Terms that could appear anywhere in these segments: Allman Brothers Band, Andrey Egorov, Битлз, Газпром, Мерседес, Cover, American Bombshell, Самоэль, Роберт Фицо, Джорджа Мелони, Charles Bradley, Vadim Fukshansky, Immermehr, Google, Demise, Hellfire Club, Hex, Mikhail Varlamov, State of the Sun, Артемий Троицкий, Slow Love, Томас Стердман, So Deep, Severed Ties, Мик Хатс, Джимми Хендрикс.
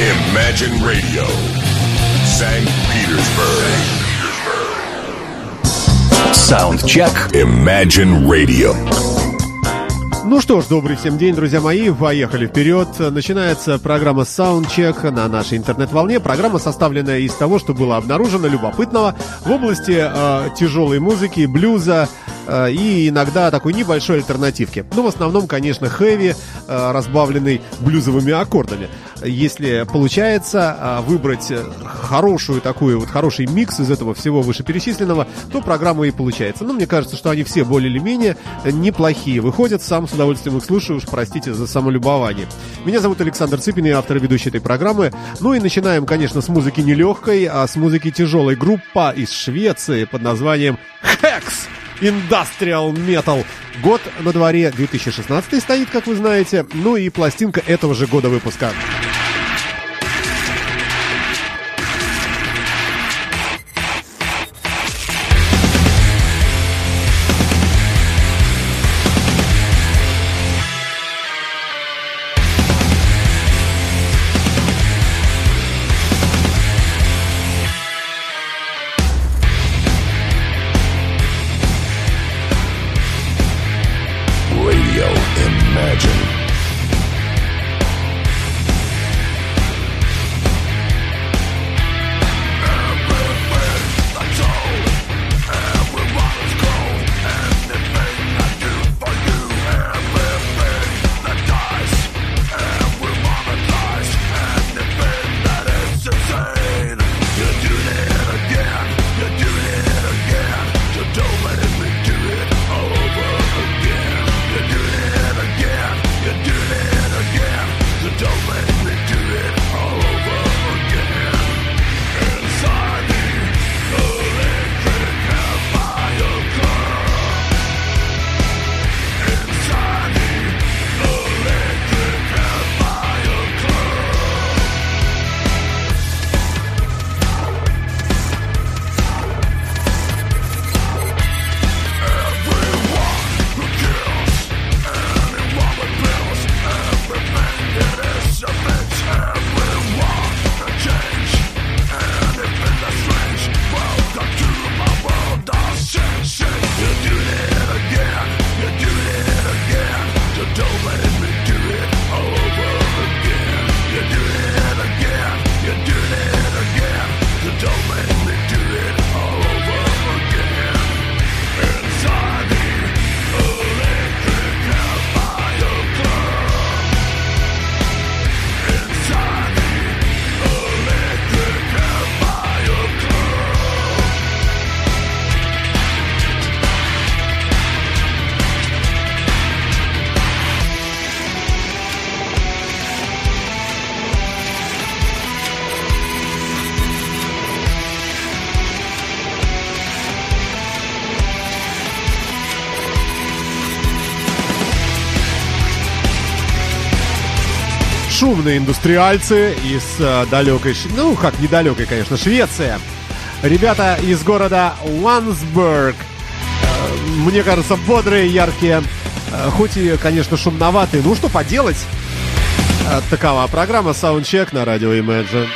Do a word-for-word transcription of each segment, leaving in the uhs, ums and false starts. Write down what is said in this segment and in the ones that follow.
Imagine Radio, Saint Petersburg. Soundcheck. Imagine Radio. Ну что ж, добрый всем день, друзья мои, поехали вперед. Начинается программа «Саундчек» на нашей интернет-волне. Программа, составленная из того, что было обнаружено любопытного в области э, тяжелой музыки, блюза э, и иногда такой небольшой альтернативки. Но в основном, конечно, хэви, э, разбавленный блюзовыми аккордами. Если получается выбрать хорошую такую, вот хороший микс из этого всего вышеперечисленного, то программа и получается. Но мне кажется, что они все более или менее неплохие выходят. Сам с удовольствием их слушаю, уж простите за самолюбование. Меня зовут Александр Цыпин, я автор и ведущий этой программы. Ну и начинаем, конечно, с музыки нелегкой, а с музыки тяжелой. Группа из Швеции под названием Hex. Industrial Metal. Год на дворе две тысячи шестнадцатый стоит, как вы знаете. Ну и пластинка этого же года выпуска. Шумные индустриальцы из э, далекой, ну как недалекой, конечно, Швеция. Ребята из города Ландсберг. Э, мне кажется, бодрые, яркие, э, хоть и, конечно, шумноватые. Ну что поделать? Э, такова программа «Саундчек» на радио Imagine.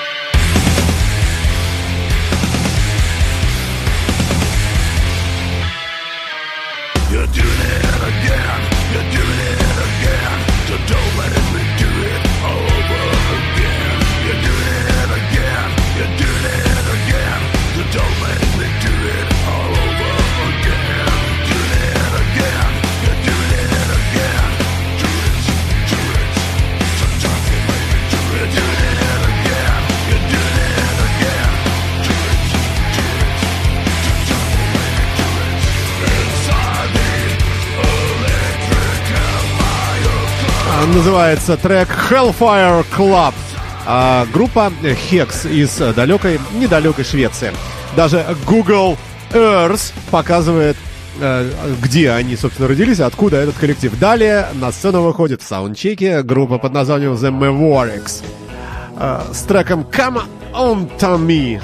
Называется трек Hellfire Club. А группа Hex из далекой, недалекой Швеции. Даже Google Earth показывает, где они, собственно, родились, откуда этот коллектив. Далее на сцену выходит в саундчеке группа под названием The Mavorix с треком Come Unto Me.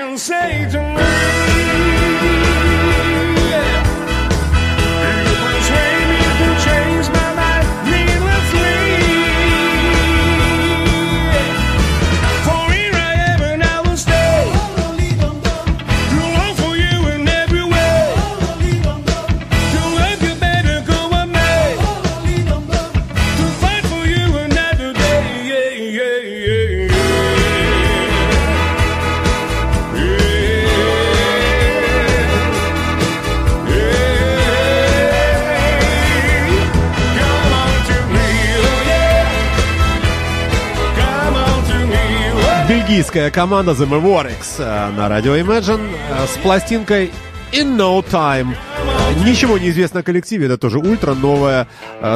and say to me. Бельгийская команда The Mavorix на радио Imagine с пластинкой In No Time. Ничего не известно о коллективе, это тоже ультра новое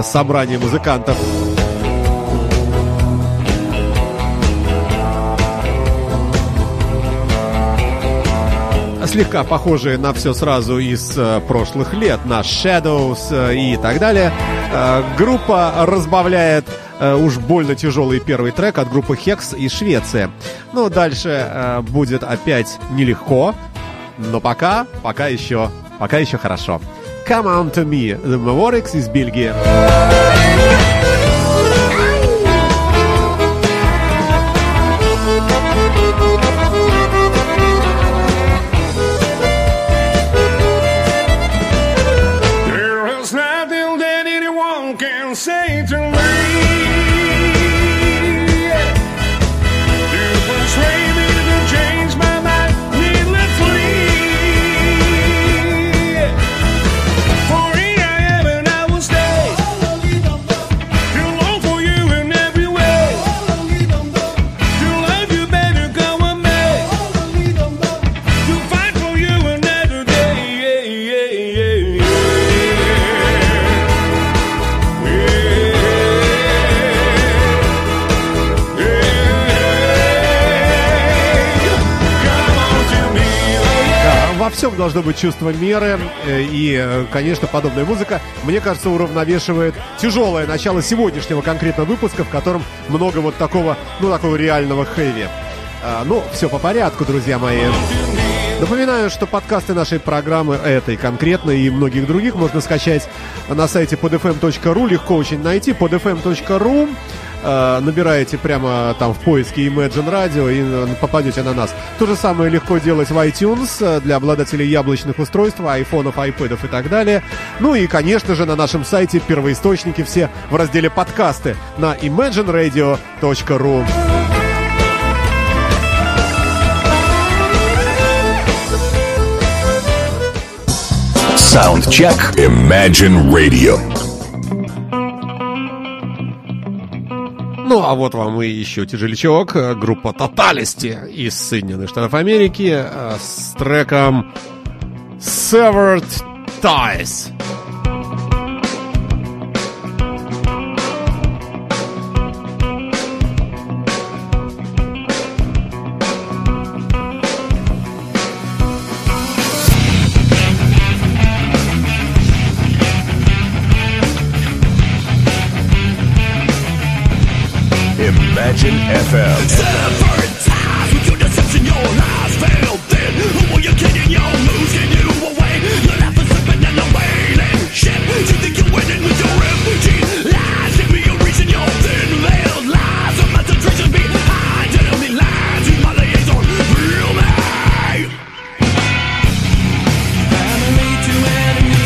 собрание музыкантов. Слегка похожие на все сразу из прошлых лет, на Shadows и так далее. Группа разбавляет уж больно тяжелый первый трек от группы Hex из Швеции. Ну, дальше э, будет опять нелегко, но пока, пока еще, пока еще хорошо. Come Unto Me, The Mavorix из Бельгии. Всем должно быть чувство меры, и, конечно, подобная музыка, мне кажется, уравновешивает тяжелое начало сегодняшнего конкретно выпуска, в котором много вот такого, ну, такого реального хэви. А, ну, все по порядку, друзья мои. Напоминаю, что подкасты нашей программы, этой конкретно и многих других, можно скачать на сайте под эф эм точка ру, легко очень найти, под эф эм точка ру. Набираете прямо там в поиске Imagine Radio и попадете на нас. То же самое легко делать в iTunes для обладателей яблочных устройств, айфонов, айпэдов и так далее. Ну и, конечно же, на нашем сайте первоисточники все в разделе подкасты на имэджин радио точка ру. Soundcheck Imagine Radio. Ну, а вот вам и еще тяжелячок, группа Totalisti из Соединенных Штатов Америки с треком Severed Ties. Imagine эф эм. Severed ties with your deception, your lies veiled thin. Who are you kidding? You're losing you away. Your life is slipping and the wailing shit. You think you're winning with your empty lies? Give me your reason, your thin veiled lies. Your concentration behind enemy lines. You my liaison, real me. Family to enemy.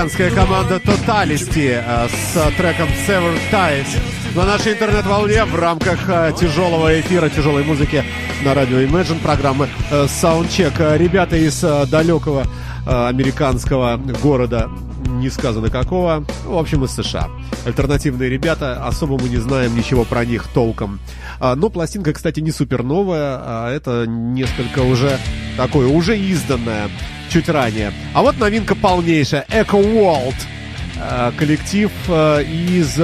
американская команда Totalisti с треком Severed Ties на нашей интернет-волне в рамках тяжелого эфира, тяжелой музыки на радио Imagine, программы SoundCheck. Ребята из далекого американского города, не сказано какого, в общем, из США. Альтернативные ребята, особо мы не знаем ничего про них толком. Но пластинка, кстати, не супер новая, а это несколько уже такое, уже изданное чуть ранее. А вот новинка полнейшая. Echo Vault. Коллектив из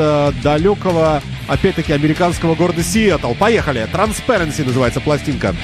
далекого, опять-таки, американского города Сиэтл. Поехали! Transparency называется пластинка.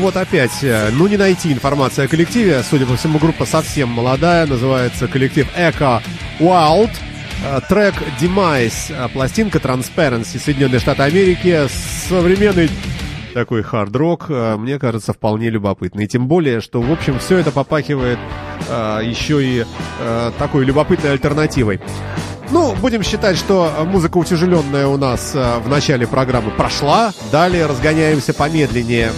Вот опять, ну не найти информации о коллективе. Судя по всему, группа совсем молодая. Называется коллектив Echo Vault. Трек Demise. Пластинка Transparency, Соединенные Штаты Америки. Современный такой хард-рок, мне кажется, вполне любопытный. И тем более, что, в общем, все это попахивает а, еще и а, такой любопытной альтернативой. Ну, будем считать, что музыка утяжеленная у нас а, в начале программы прошла. Далее разгоняемся помедленнее.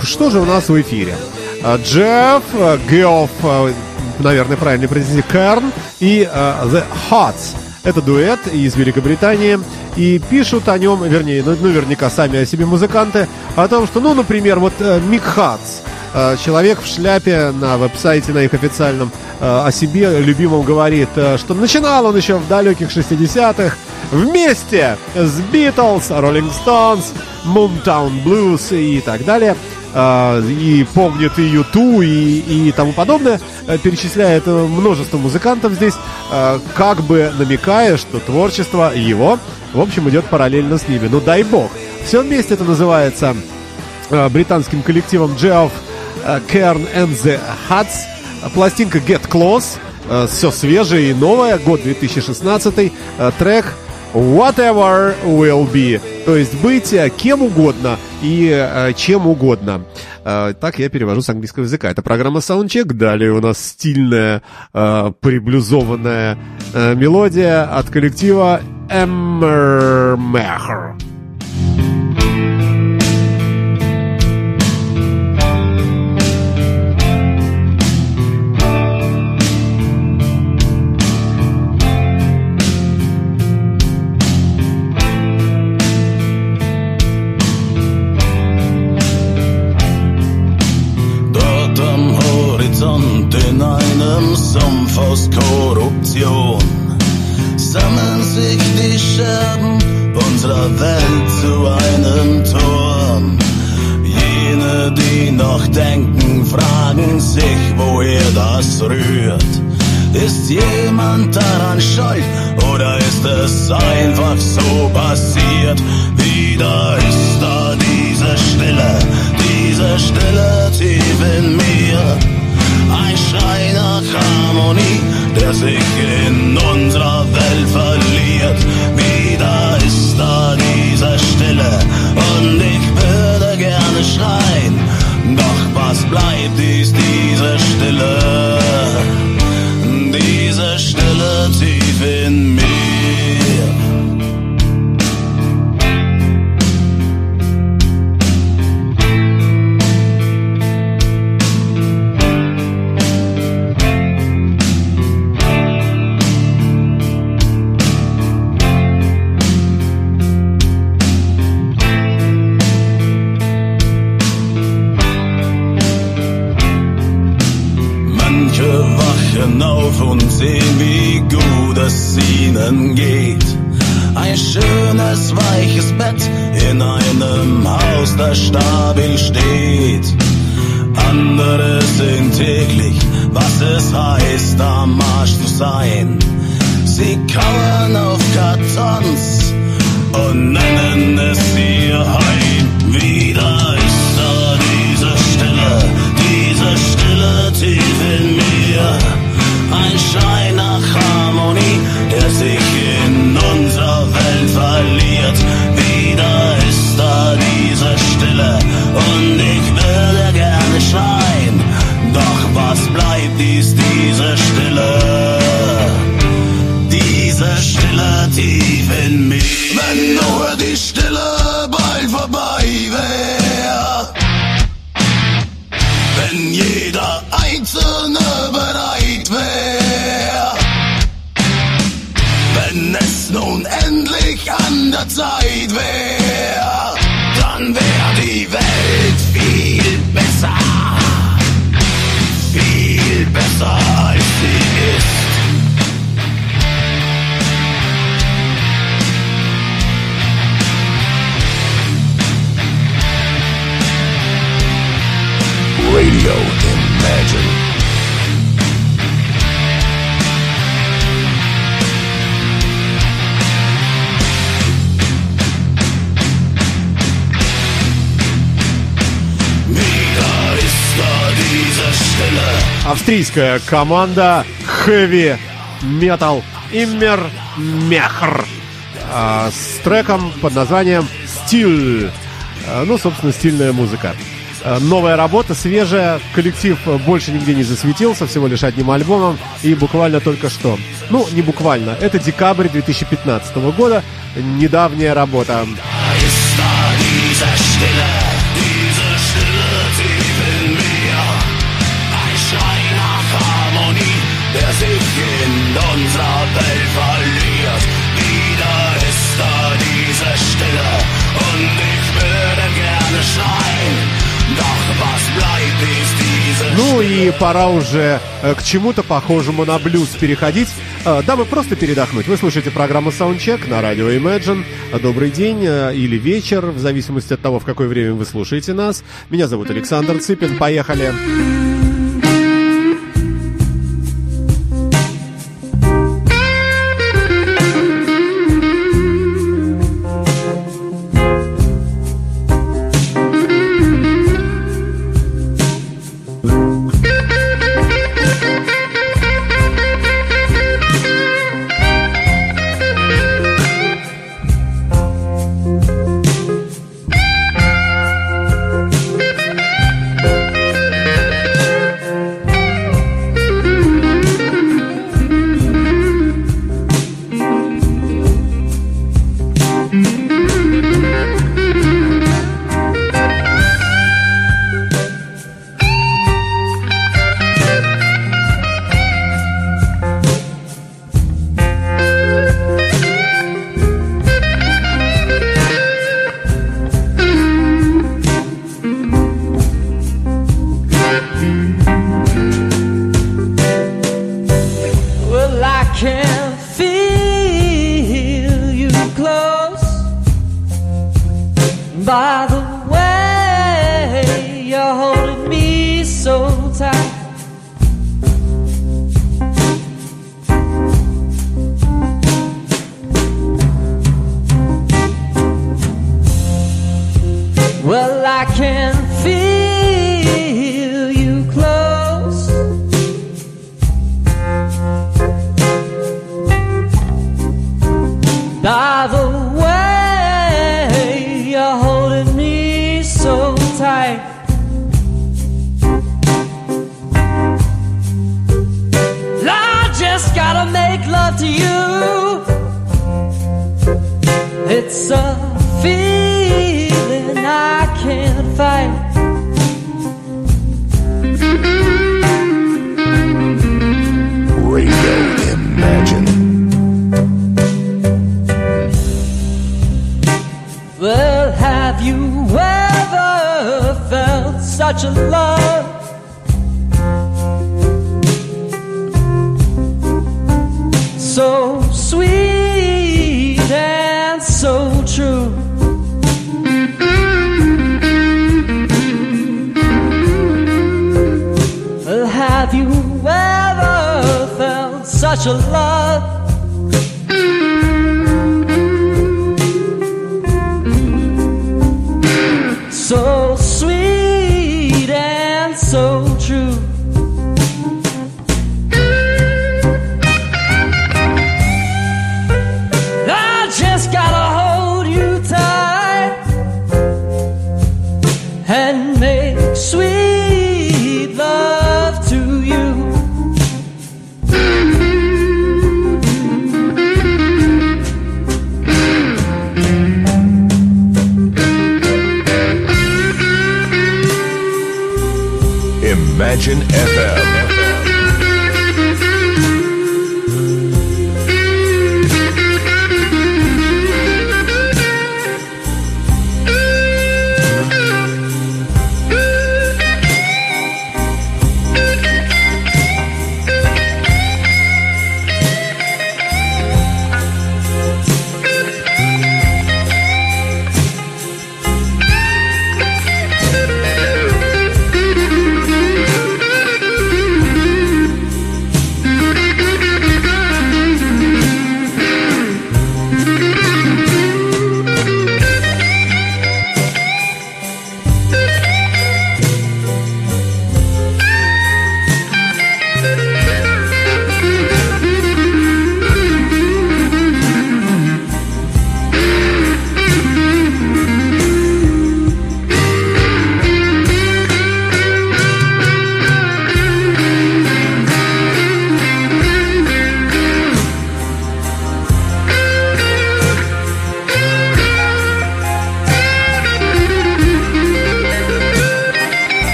Итак, что же у нас в эфире? Джефф, Геоф, наверное, правильно произнести, Карн и uh, The Hatz. Это дуэт из Великобритании. И пишут о нем, вернее, ну, наверняка сами о себе музыканты, о том, что, ну, например, вот Мик Хатс, человек в шляпе на веб-сайте, на их официальном, о себе любимом говорит, что начинал он еще в далеких шестидесятых вместе с Битлз, Роллинг Стоунс, Moontown Blues и так далее. И помнит и ю ту, и, и тому подобное. Перечисляет множество музыкантов здесь, как бы намекая, что творчество его, в общем, идет параллельно с ними. Ну дай бог. Все вместе это называется британским коллективом Geoff Carne And The Hatz. Пластинка Get Close. Все свежее и новое. Год две тысячи шестнадцатый. Трек Whatever Will Be. То есть быть кем угодно и чем угодно. Так я перевожу с английского языка. Это программа SoundCheck. Далее у нас стильная, приблюзованная мелодия от коллектива Immermehr. In einem Sumpf aus Korruption sammeln sich die Scherben unserer Welt zu einem Turm. Jene, die noch denken, fragen sich, woher das rührt. Ist jemand daran schuld oder ist es einfach so passiert? Wieder ist da diese Stille, diese Stille tief in mir. Ein Schrei nach Harmonie, der sich in unserer Welt verliert. Wieder ist da diese Stille und ich würde gerne schreien. Doch was bleibt, ist diese Stille, diese Stille tief in mir. Geht. Ein schönes, weiches Bett in einem Haus, das stabil steht. Andere sind täglich, was es heißt, am Arsch zu sein. Sie kauern auf Kartons und nennen es ihr Heim. Wieder ist da diese Stille, diese Stille tief in mir. Ein Schein nach Harmonie, der sich in unserer Welt verliert. Wieder ist da diese Stille und ich würde gerne schreien. Doch was bleibt, ist diese Stille, diese Stille tief in mir. Wenn nur die Stille bald vorbei wäre, wenn jeder Einzelne bereit wäre, wenn es nun endlich an der Zeit wäre, dann wäre die Welt viel besser, viel besser als sie ist. Radio Imagine. Австрийская команда Heavy Metal Immermehr а, с треком под названием Stille. а, Ну, собственно, стильная музыка. Новая работа, свежая. Коллектив больше нигде не засветился, всего лишь одним альбомом. И буквально только что. Ну, не буквально, это декабрь две тысячи пятнадцатого года. Недавняя работа. Ну и пора уже к чему-то похожему на блюз переходить, дабы просто передохнуть. Вы слушаете программу «SoundCheck» на радио Imagine. Добрый день или вечер, в зависимости от того, в какое время вы слушаете нас. Меня зовут Александр Цыпин. Поехали!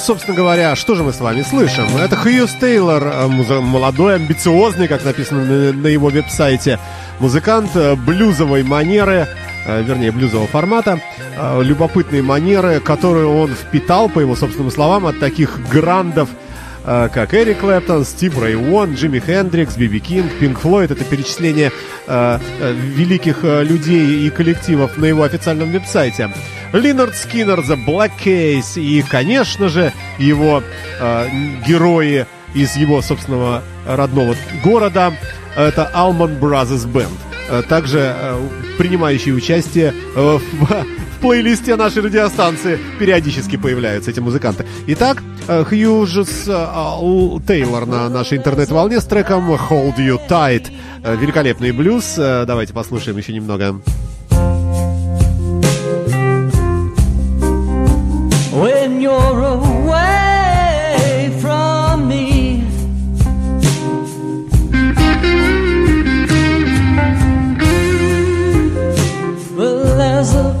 Собственно говоря, что же мы с вами слышим? Это Хьюз Тейлор, молодой, амбициозный, как написано на его веб-сайте, музыкант блюзовой манеры, вернее, блюзового формата, любопытные манеры, которые он впитал, по его собственным словам, от таких грандов, как Эрик Клэптон, Стив Рэй Вон, Джимми Хендрикс, Би Би Кинг, Пинк Флойд. Это перечисление э, великих людей и коллективов на его официальном веб-сайте. Линард Скиннер, The Black Keys и, конечно же, его э, герои из его собственного родного города. Это Allman Brothers Band, также э, принимающие участие э, в... В плейлисте нашей радиостанции периодически появляются эти музыканты. Итак, Хьюжес Тейлор на нашей интернет-волне с треком Hold You Tight. Великолепный блюз. Давайте послушаем еще немного. When you're away from me, well, there's a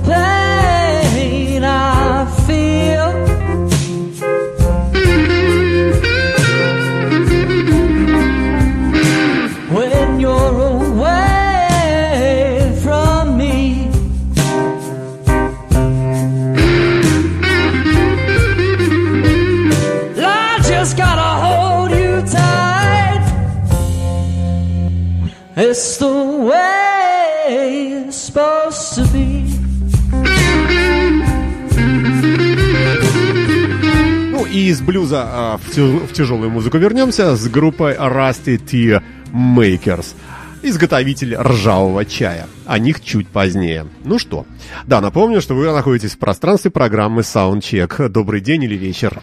it's the way it's supposed to be. Ну и из блюза а, в, тяж... в тяжелую музыку вернемся с группой Rusty tea makers. Изготовитель ржавого чая. О них чуть позднее. Ну что, да, напомню, что вы находитесь в пространстве программы SoundCheck. Добрый день или вечер.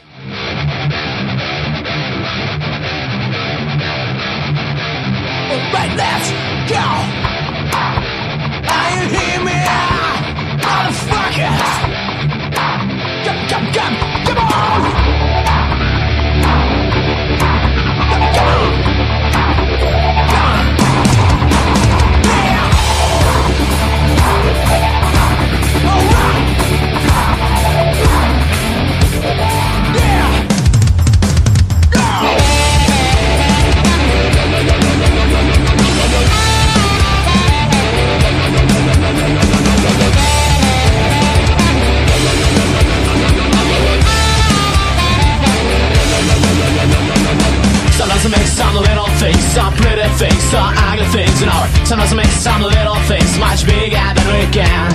Some pretty things, some ugly things, you know. Sometimes I make some little things much bigger than we can.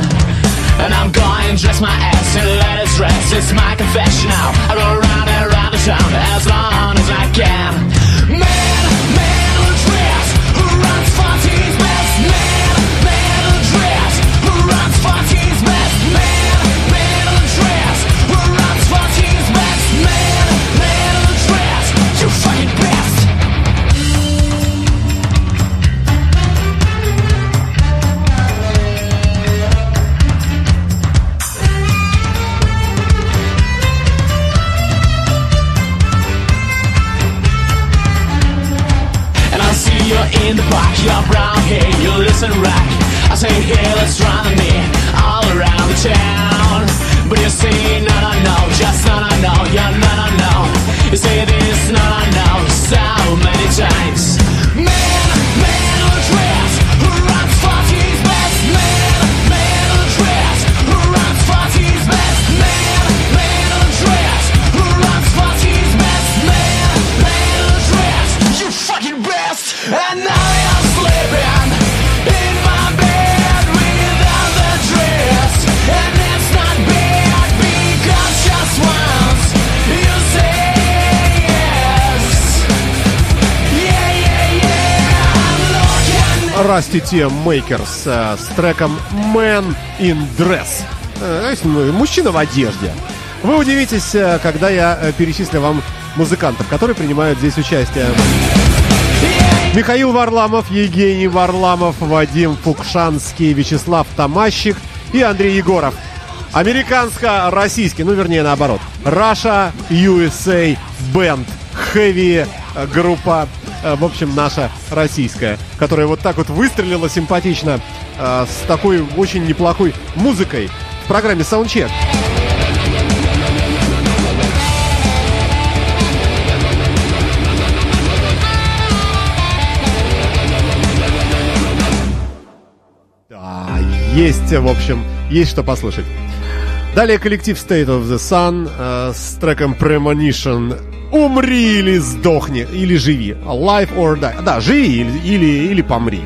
And I'm going to dress my ass in leather dress. It's my confession now. I roll around and around the town as long as I can. Man, man in a dress who runs for his best. Man, man in a dress who runs for his best. Man, man in a dress who runs for his best. Man, man in a dress, you fucking best. In the park, you're brown hair, you listen rock. I say, hey, let's run on me all around the town. But you say, no, no, no, just no, no, no, yeah, no, no, no. You say this, no, no, no, so many times. Man, man in a dress who runs for his best. Man, man in a dress who runs for his best. Man, man in a dress who runs for his best. Man, man in a dress, you fucking best. And now I'm sleeping in my bed without the dress. And it's not bad because just once you say yes. Yeah, yeah, yeah, I'm looking. Rusty tea makers uh, с треком Man in dress. Uh, мужчина в одежде. Вы удивитесь, когда я перечислю вам музыкантов, которые принимают здесь участие. Михаил Варламов, Евгений Варламов, Вадим Фукшанский, Вячеслав Томащик и Андрей Егоров. Американско-российский, ну вернее наоборот, Russia ю эс эй Band, хэви группа, в общем, наша российская, которая вот так вот выстрелила симпатично с такой очень неплохой музыкой в программе «Саундчек». есть, в общем, есть что послушать. Далее коллектив State of the Sun э, с треком Premonition. Умри или сдохни, или живи. Live or die. Да, живи или, или, или помри.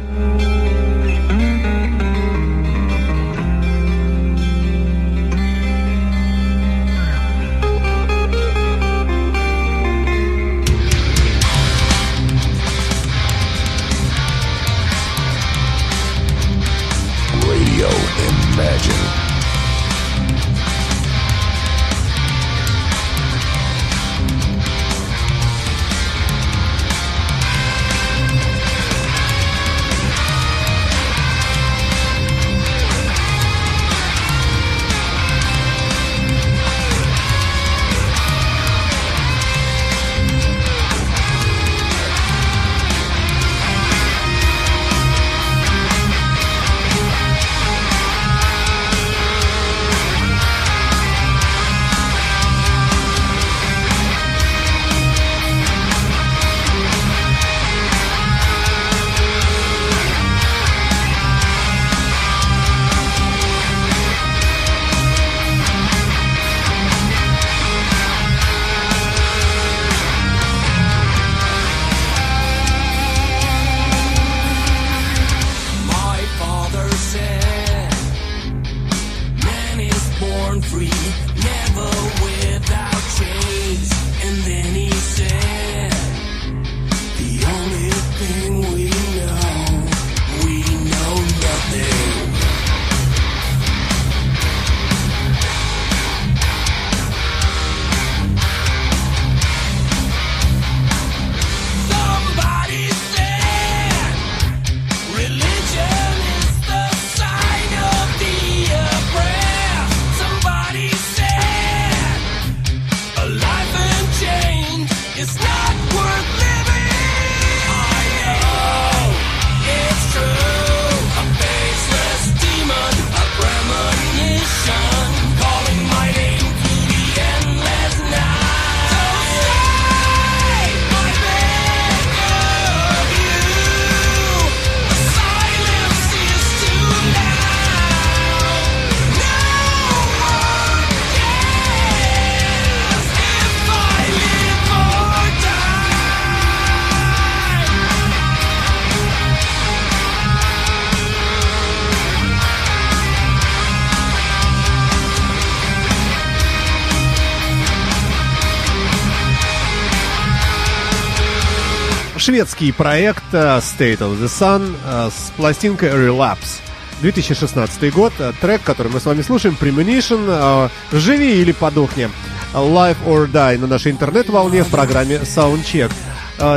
Шведский проект State of the Sun с пластинкой Relapse, две тысячи шестнадцатый год. Трек, который мы с вами слушаем, Premonition, «Живи или подохни», Live or Die, на нашей интернет-волне в программе SoundCheck.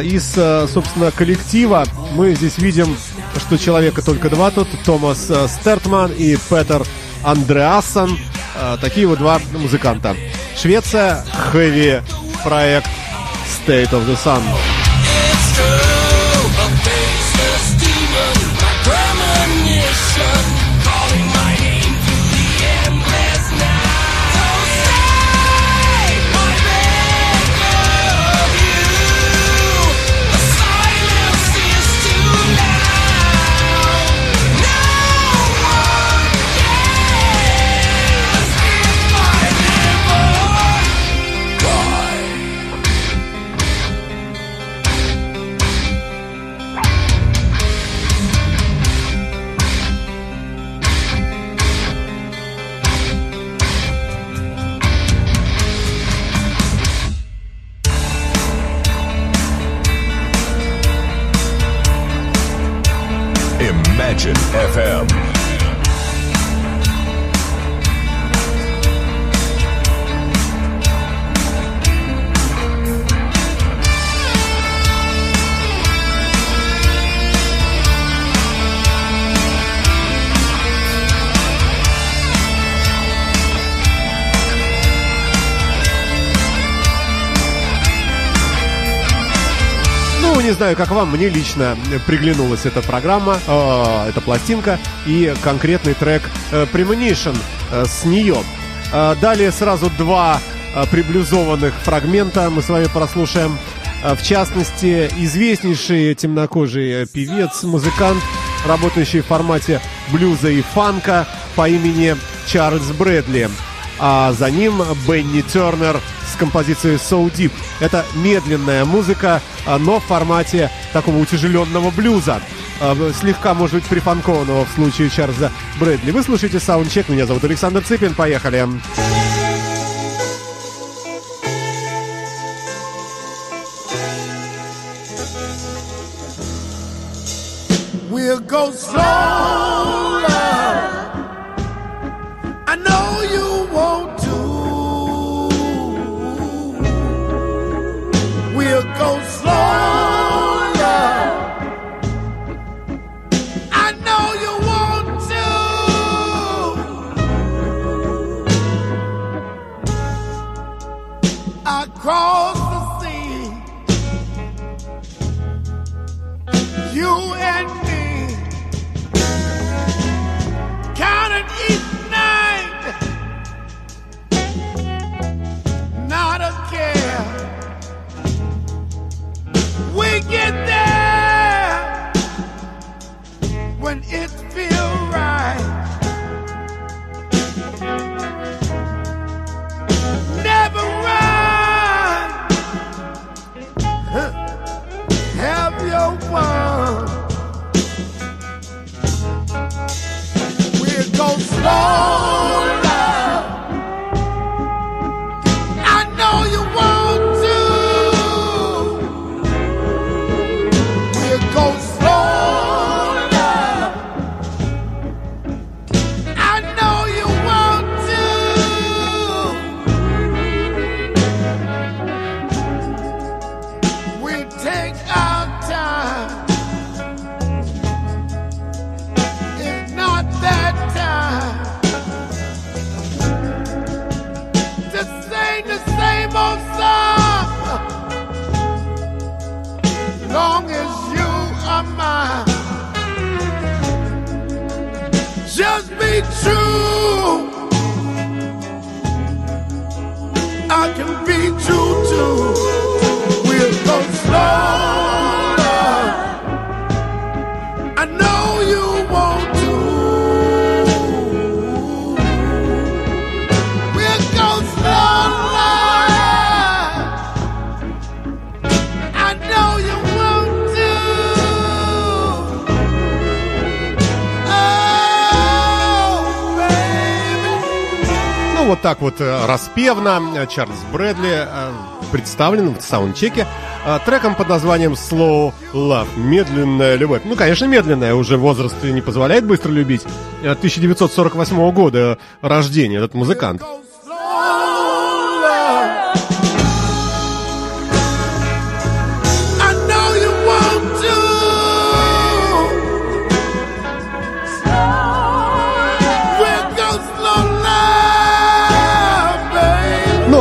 Из, собственно, коллектива мы здесь видим, что человека только два тут, Томас Стердман и Петер Андреассан. Такие вот два музыканта. Швеция, хэви проект State of the Sun. эф эм. Не знаю, как вам, мне лично приглянулась эта программа, э, эта пластинка и конкретный трек э, Premonition э, с нее. Э, далее сразу два э, приблюзованных фрагмента мы с вами прослушаем. Э, в частности, известнейший темнокожий певец, музыкант работающий в формате блюза и фанка по имени Чарльз Брэдли, а за ним Бенни Тернер с композицией So Deep. Это медленная музыка, но в формате такого утяжеленного блюза, слегка, может быть, прифанкованного в случае Чарльза Брэдли. Вы слушаете «Саундчек». Меня зовут Александр Цыпин. Поехали! We'll go slow, I know you want to. We'll go slow. Across the sea, you and me, counting each night, not a care, we get there when it feels right. We'll go slow. Just be true. I can be true too. We'll go slow. I know you want to. We'll go slow. I know you want to. Oh. Вот так вот распевно Чарльз Брэдли представлен в саундчеке треком под названием Slow Love. Медленная любовь. Ну, конечно, медленная. Уже возраст не позволяет быстро любить. тысяча девятьсот сорок восьмого года рождения этот музыкант.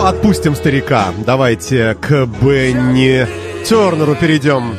Отпустим старика. Давайте к Бенни Тернеру перейдем.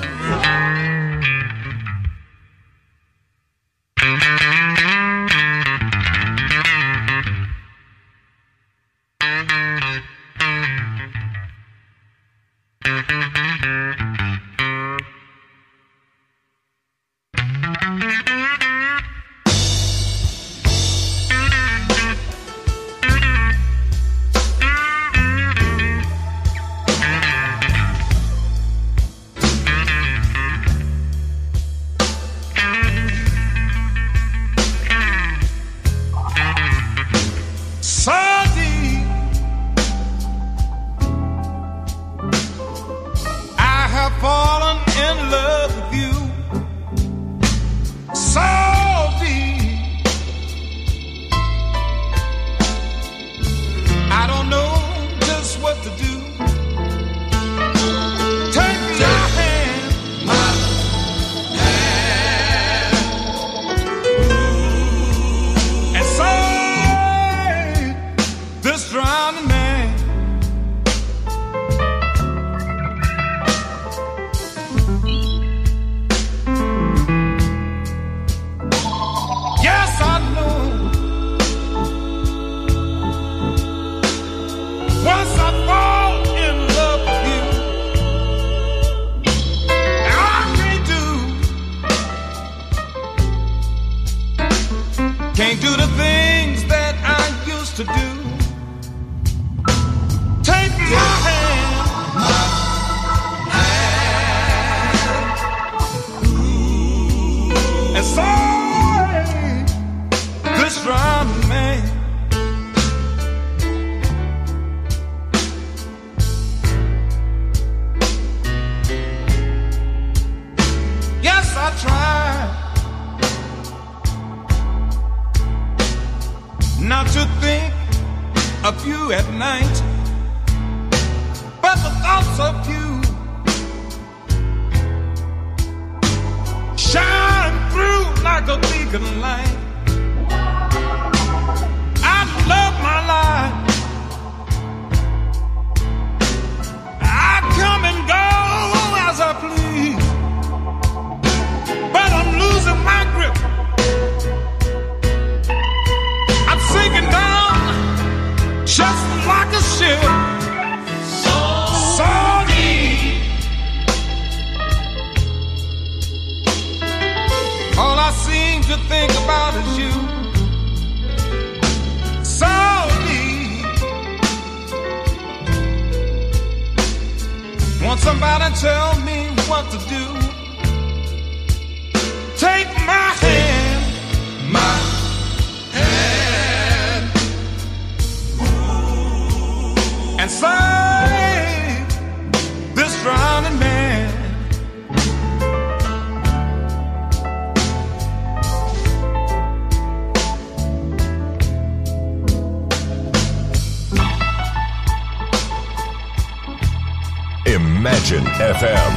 you at night, but the thoughts of you shine through like a beacon light. I love my life. I come and go as I please, but I'm losing my grip. I'm sinking down just like a ship. So, so deep. All I seem to think about is you. So deep. Won't somebody tell me what to do? Take my hand. Take my hand. Ooh. And save this drowning man. Imagine эф эм.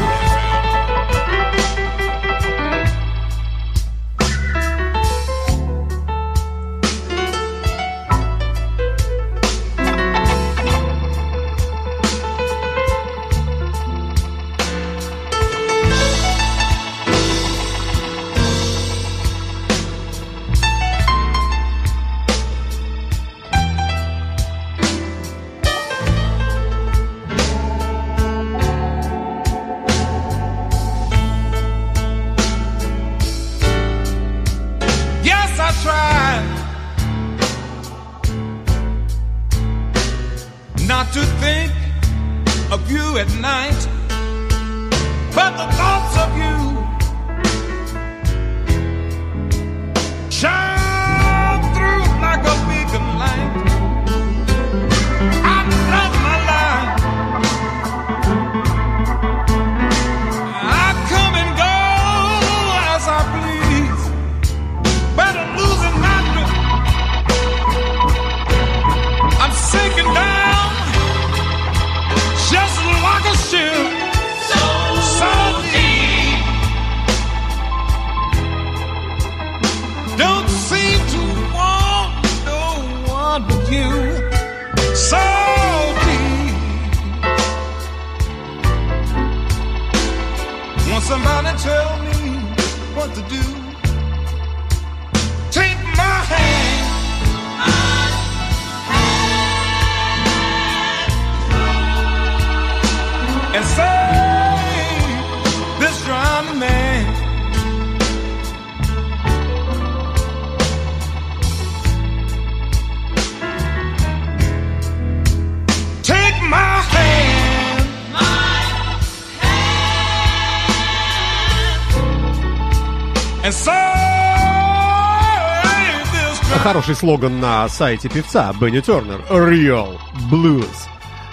Хороший слоган на сайте певца Benny Turner. Real Blues.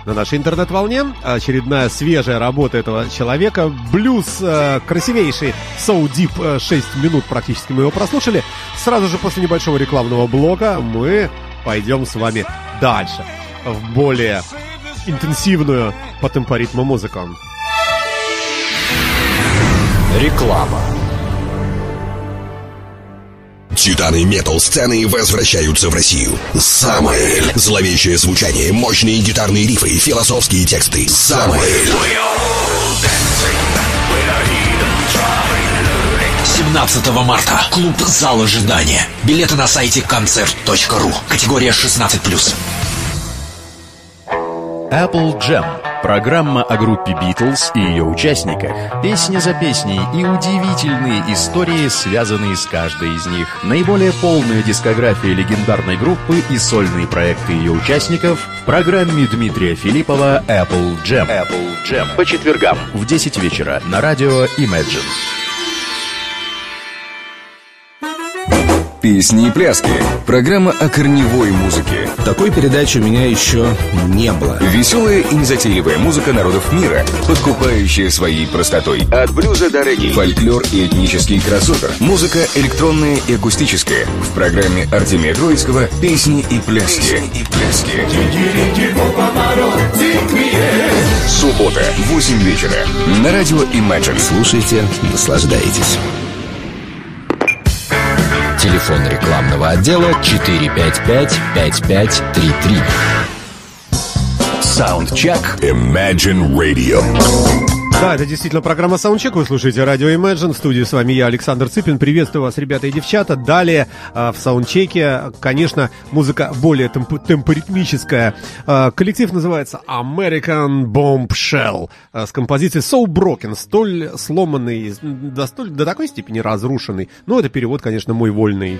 На нашей интернет-волне очередная свежая работа этого человека. Блюз красивейший. So Deep. шесть минут практически мы его прослушали. Сразу же после небольшого рекламного блока мы пойдем с вами дальше. В более интенсивную по темпоритму музыку. Реклама. Титаны метал-сцены возвращаются в Россию. Самоэль. Зловещее звучание, мощные гитарные рифы, философские тексты. Самоэль. семнадцатого марта. Клуб «Зал ожидания». Билеты на сайте концерт точка ру. Категория шестнадцать плюс. Apple Jam. Программа о группе Beatles и ее участниках. Песня за песней и удивительные истории, связанные с каждой из них. Наиболее полная дискография легендарной группы и сольные проекты ее участников в программе Дмитрия Филиппова Apple Jam. Apple Jam. По четвергам в десять вечера на радио Imagine. Песни и пляски. Программа о корневой музыке. Такой передачи у меня еще не было. Веселая и незатейливая музыка народов мира, подкупающая своей простотой. От блюза до регги, фольклор и этнический кроссовер. Музыка электронная и акустическая. В программе Артемия Троицкого «Песни и пляски». Песни и пляски. Суббота, восемь вечера. На радио Imagine. Слушайте, наслаждайтесь. Телефон рекламного отдела четыре пять пять пять пять три три. SoundCheck Imagine Radio. Да, это действительно программа SoundCheck. Вы слушаете радио Imagine. В студии с вами я, Александр Цыпин. Приветствую вас, ребята и девчата. Далее в SoundCheck'е, конечно, музыка более темп- темпоритмическая. Коллектив называется American Bombshell с композицией So Broken. Столь сломанный, до, столь, до такой степени разрушенный. Ну, это перевод, конечно, мой вольный.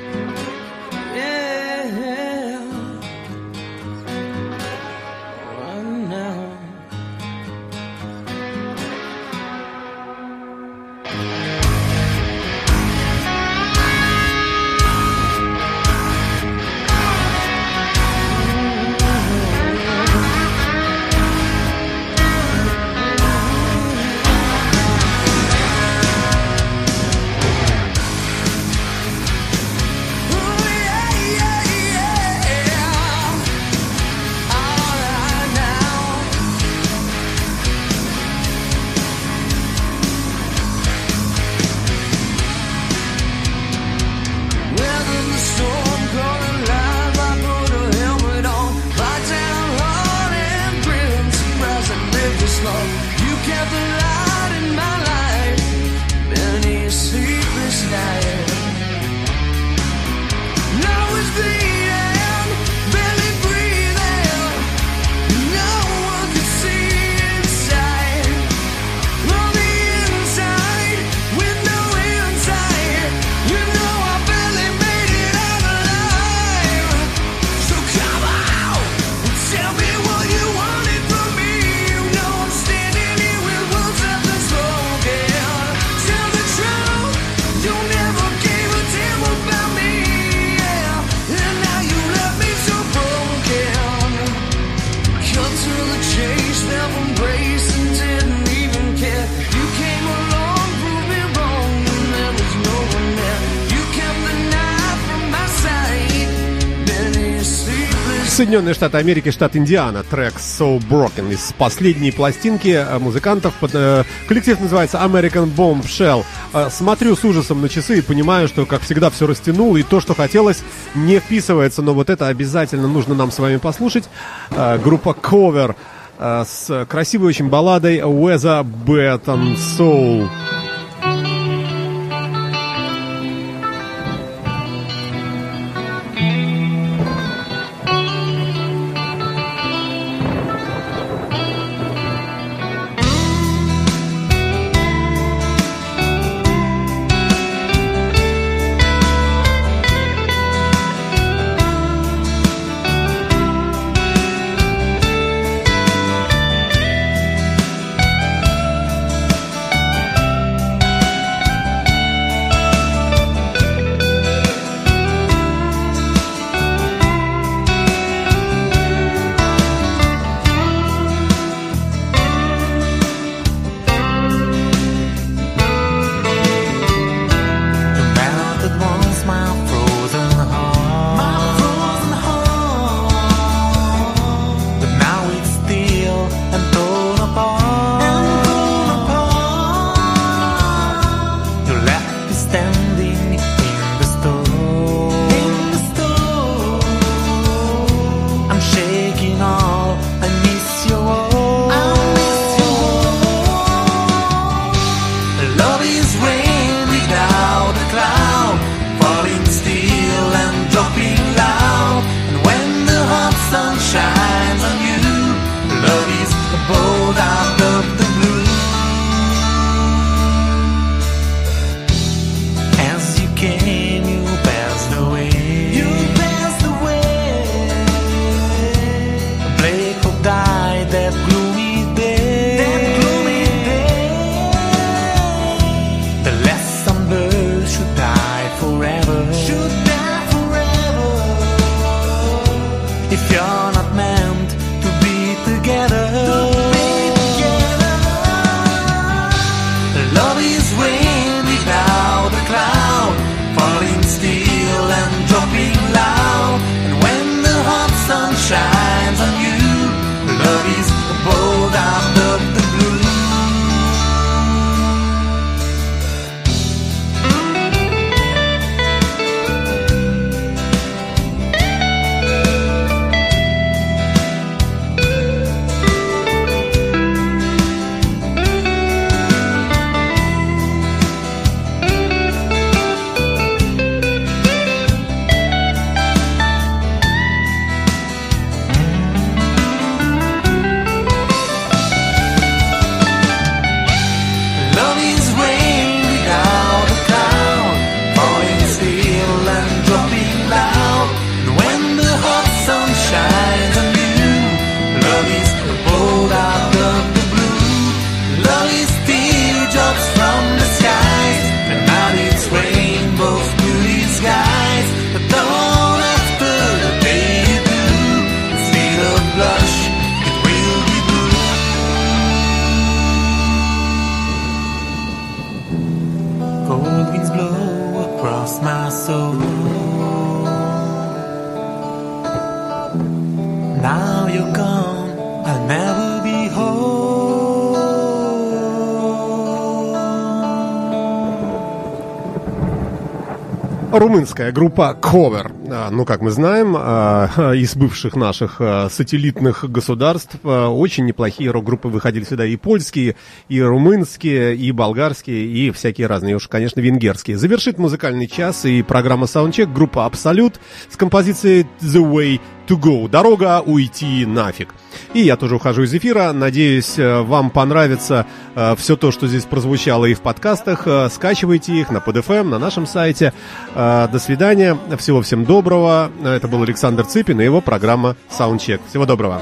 Соединенные Штаты Америки, штат Индиана. Трек So Broken из последней пластинки музыкантов. Коллектив называется American Bombshell. Смотрю с ужасом на часы и понимаю, что, как всегда, все растянуло, и то, что хотелось, не вписывается. Но вот это обязательно нужно нам с вами послушать. Группа Cover с красивой очень балладой Weather Beaten Soul. slowly steal drops from the skies, and out its rainbows blue disguise. But don't after the day you do, instead of blush, it will be blue. Cold winds blow across my soul. Now you're gone, I'll never be whole. Румынская группа Cover, ну, как мы знаем, из бывших наших сателлитных государств очень неплохие рок-группы выходили сюда, и польские, и румынские, и болгарские, и всякие разные, и уж, конечно, венгерские. Завершит музыкальный час и программа SoundCheck группа Абсолют с композицией «The Way to Go» — «Дорога уйти нафиг». И я тоже ухожу из эфира. Надеюсь, вам понравится э, все то, что здесь прозвучало и в подкастах. Э, скачивайте их на пи ди эф эм, на нашем сайте. Э, до свидания. Всего всем доброго. Это был Александр Цыпин и его программа «Саундчек». Всего доброго.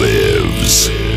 lives.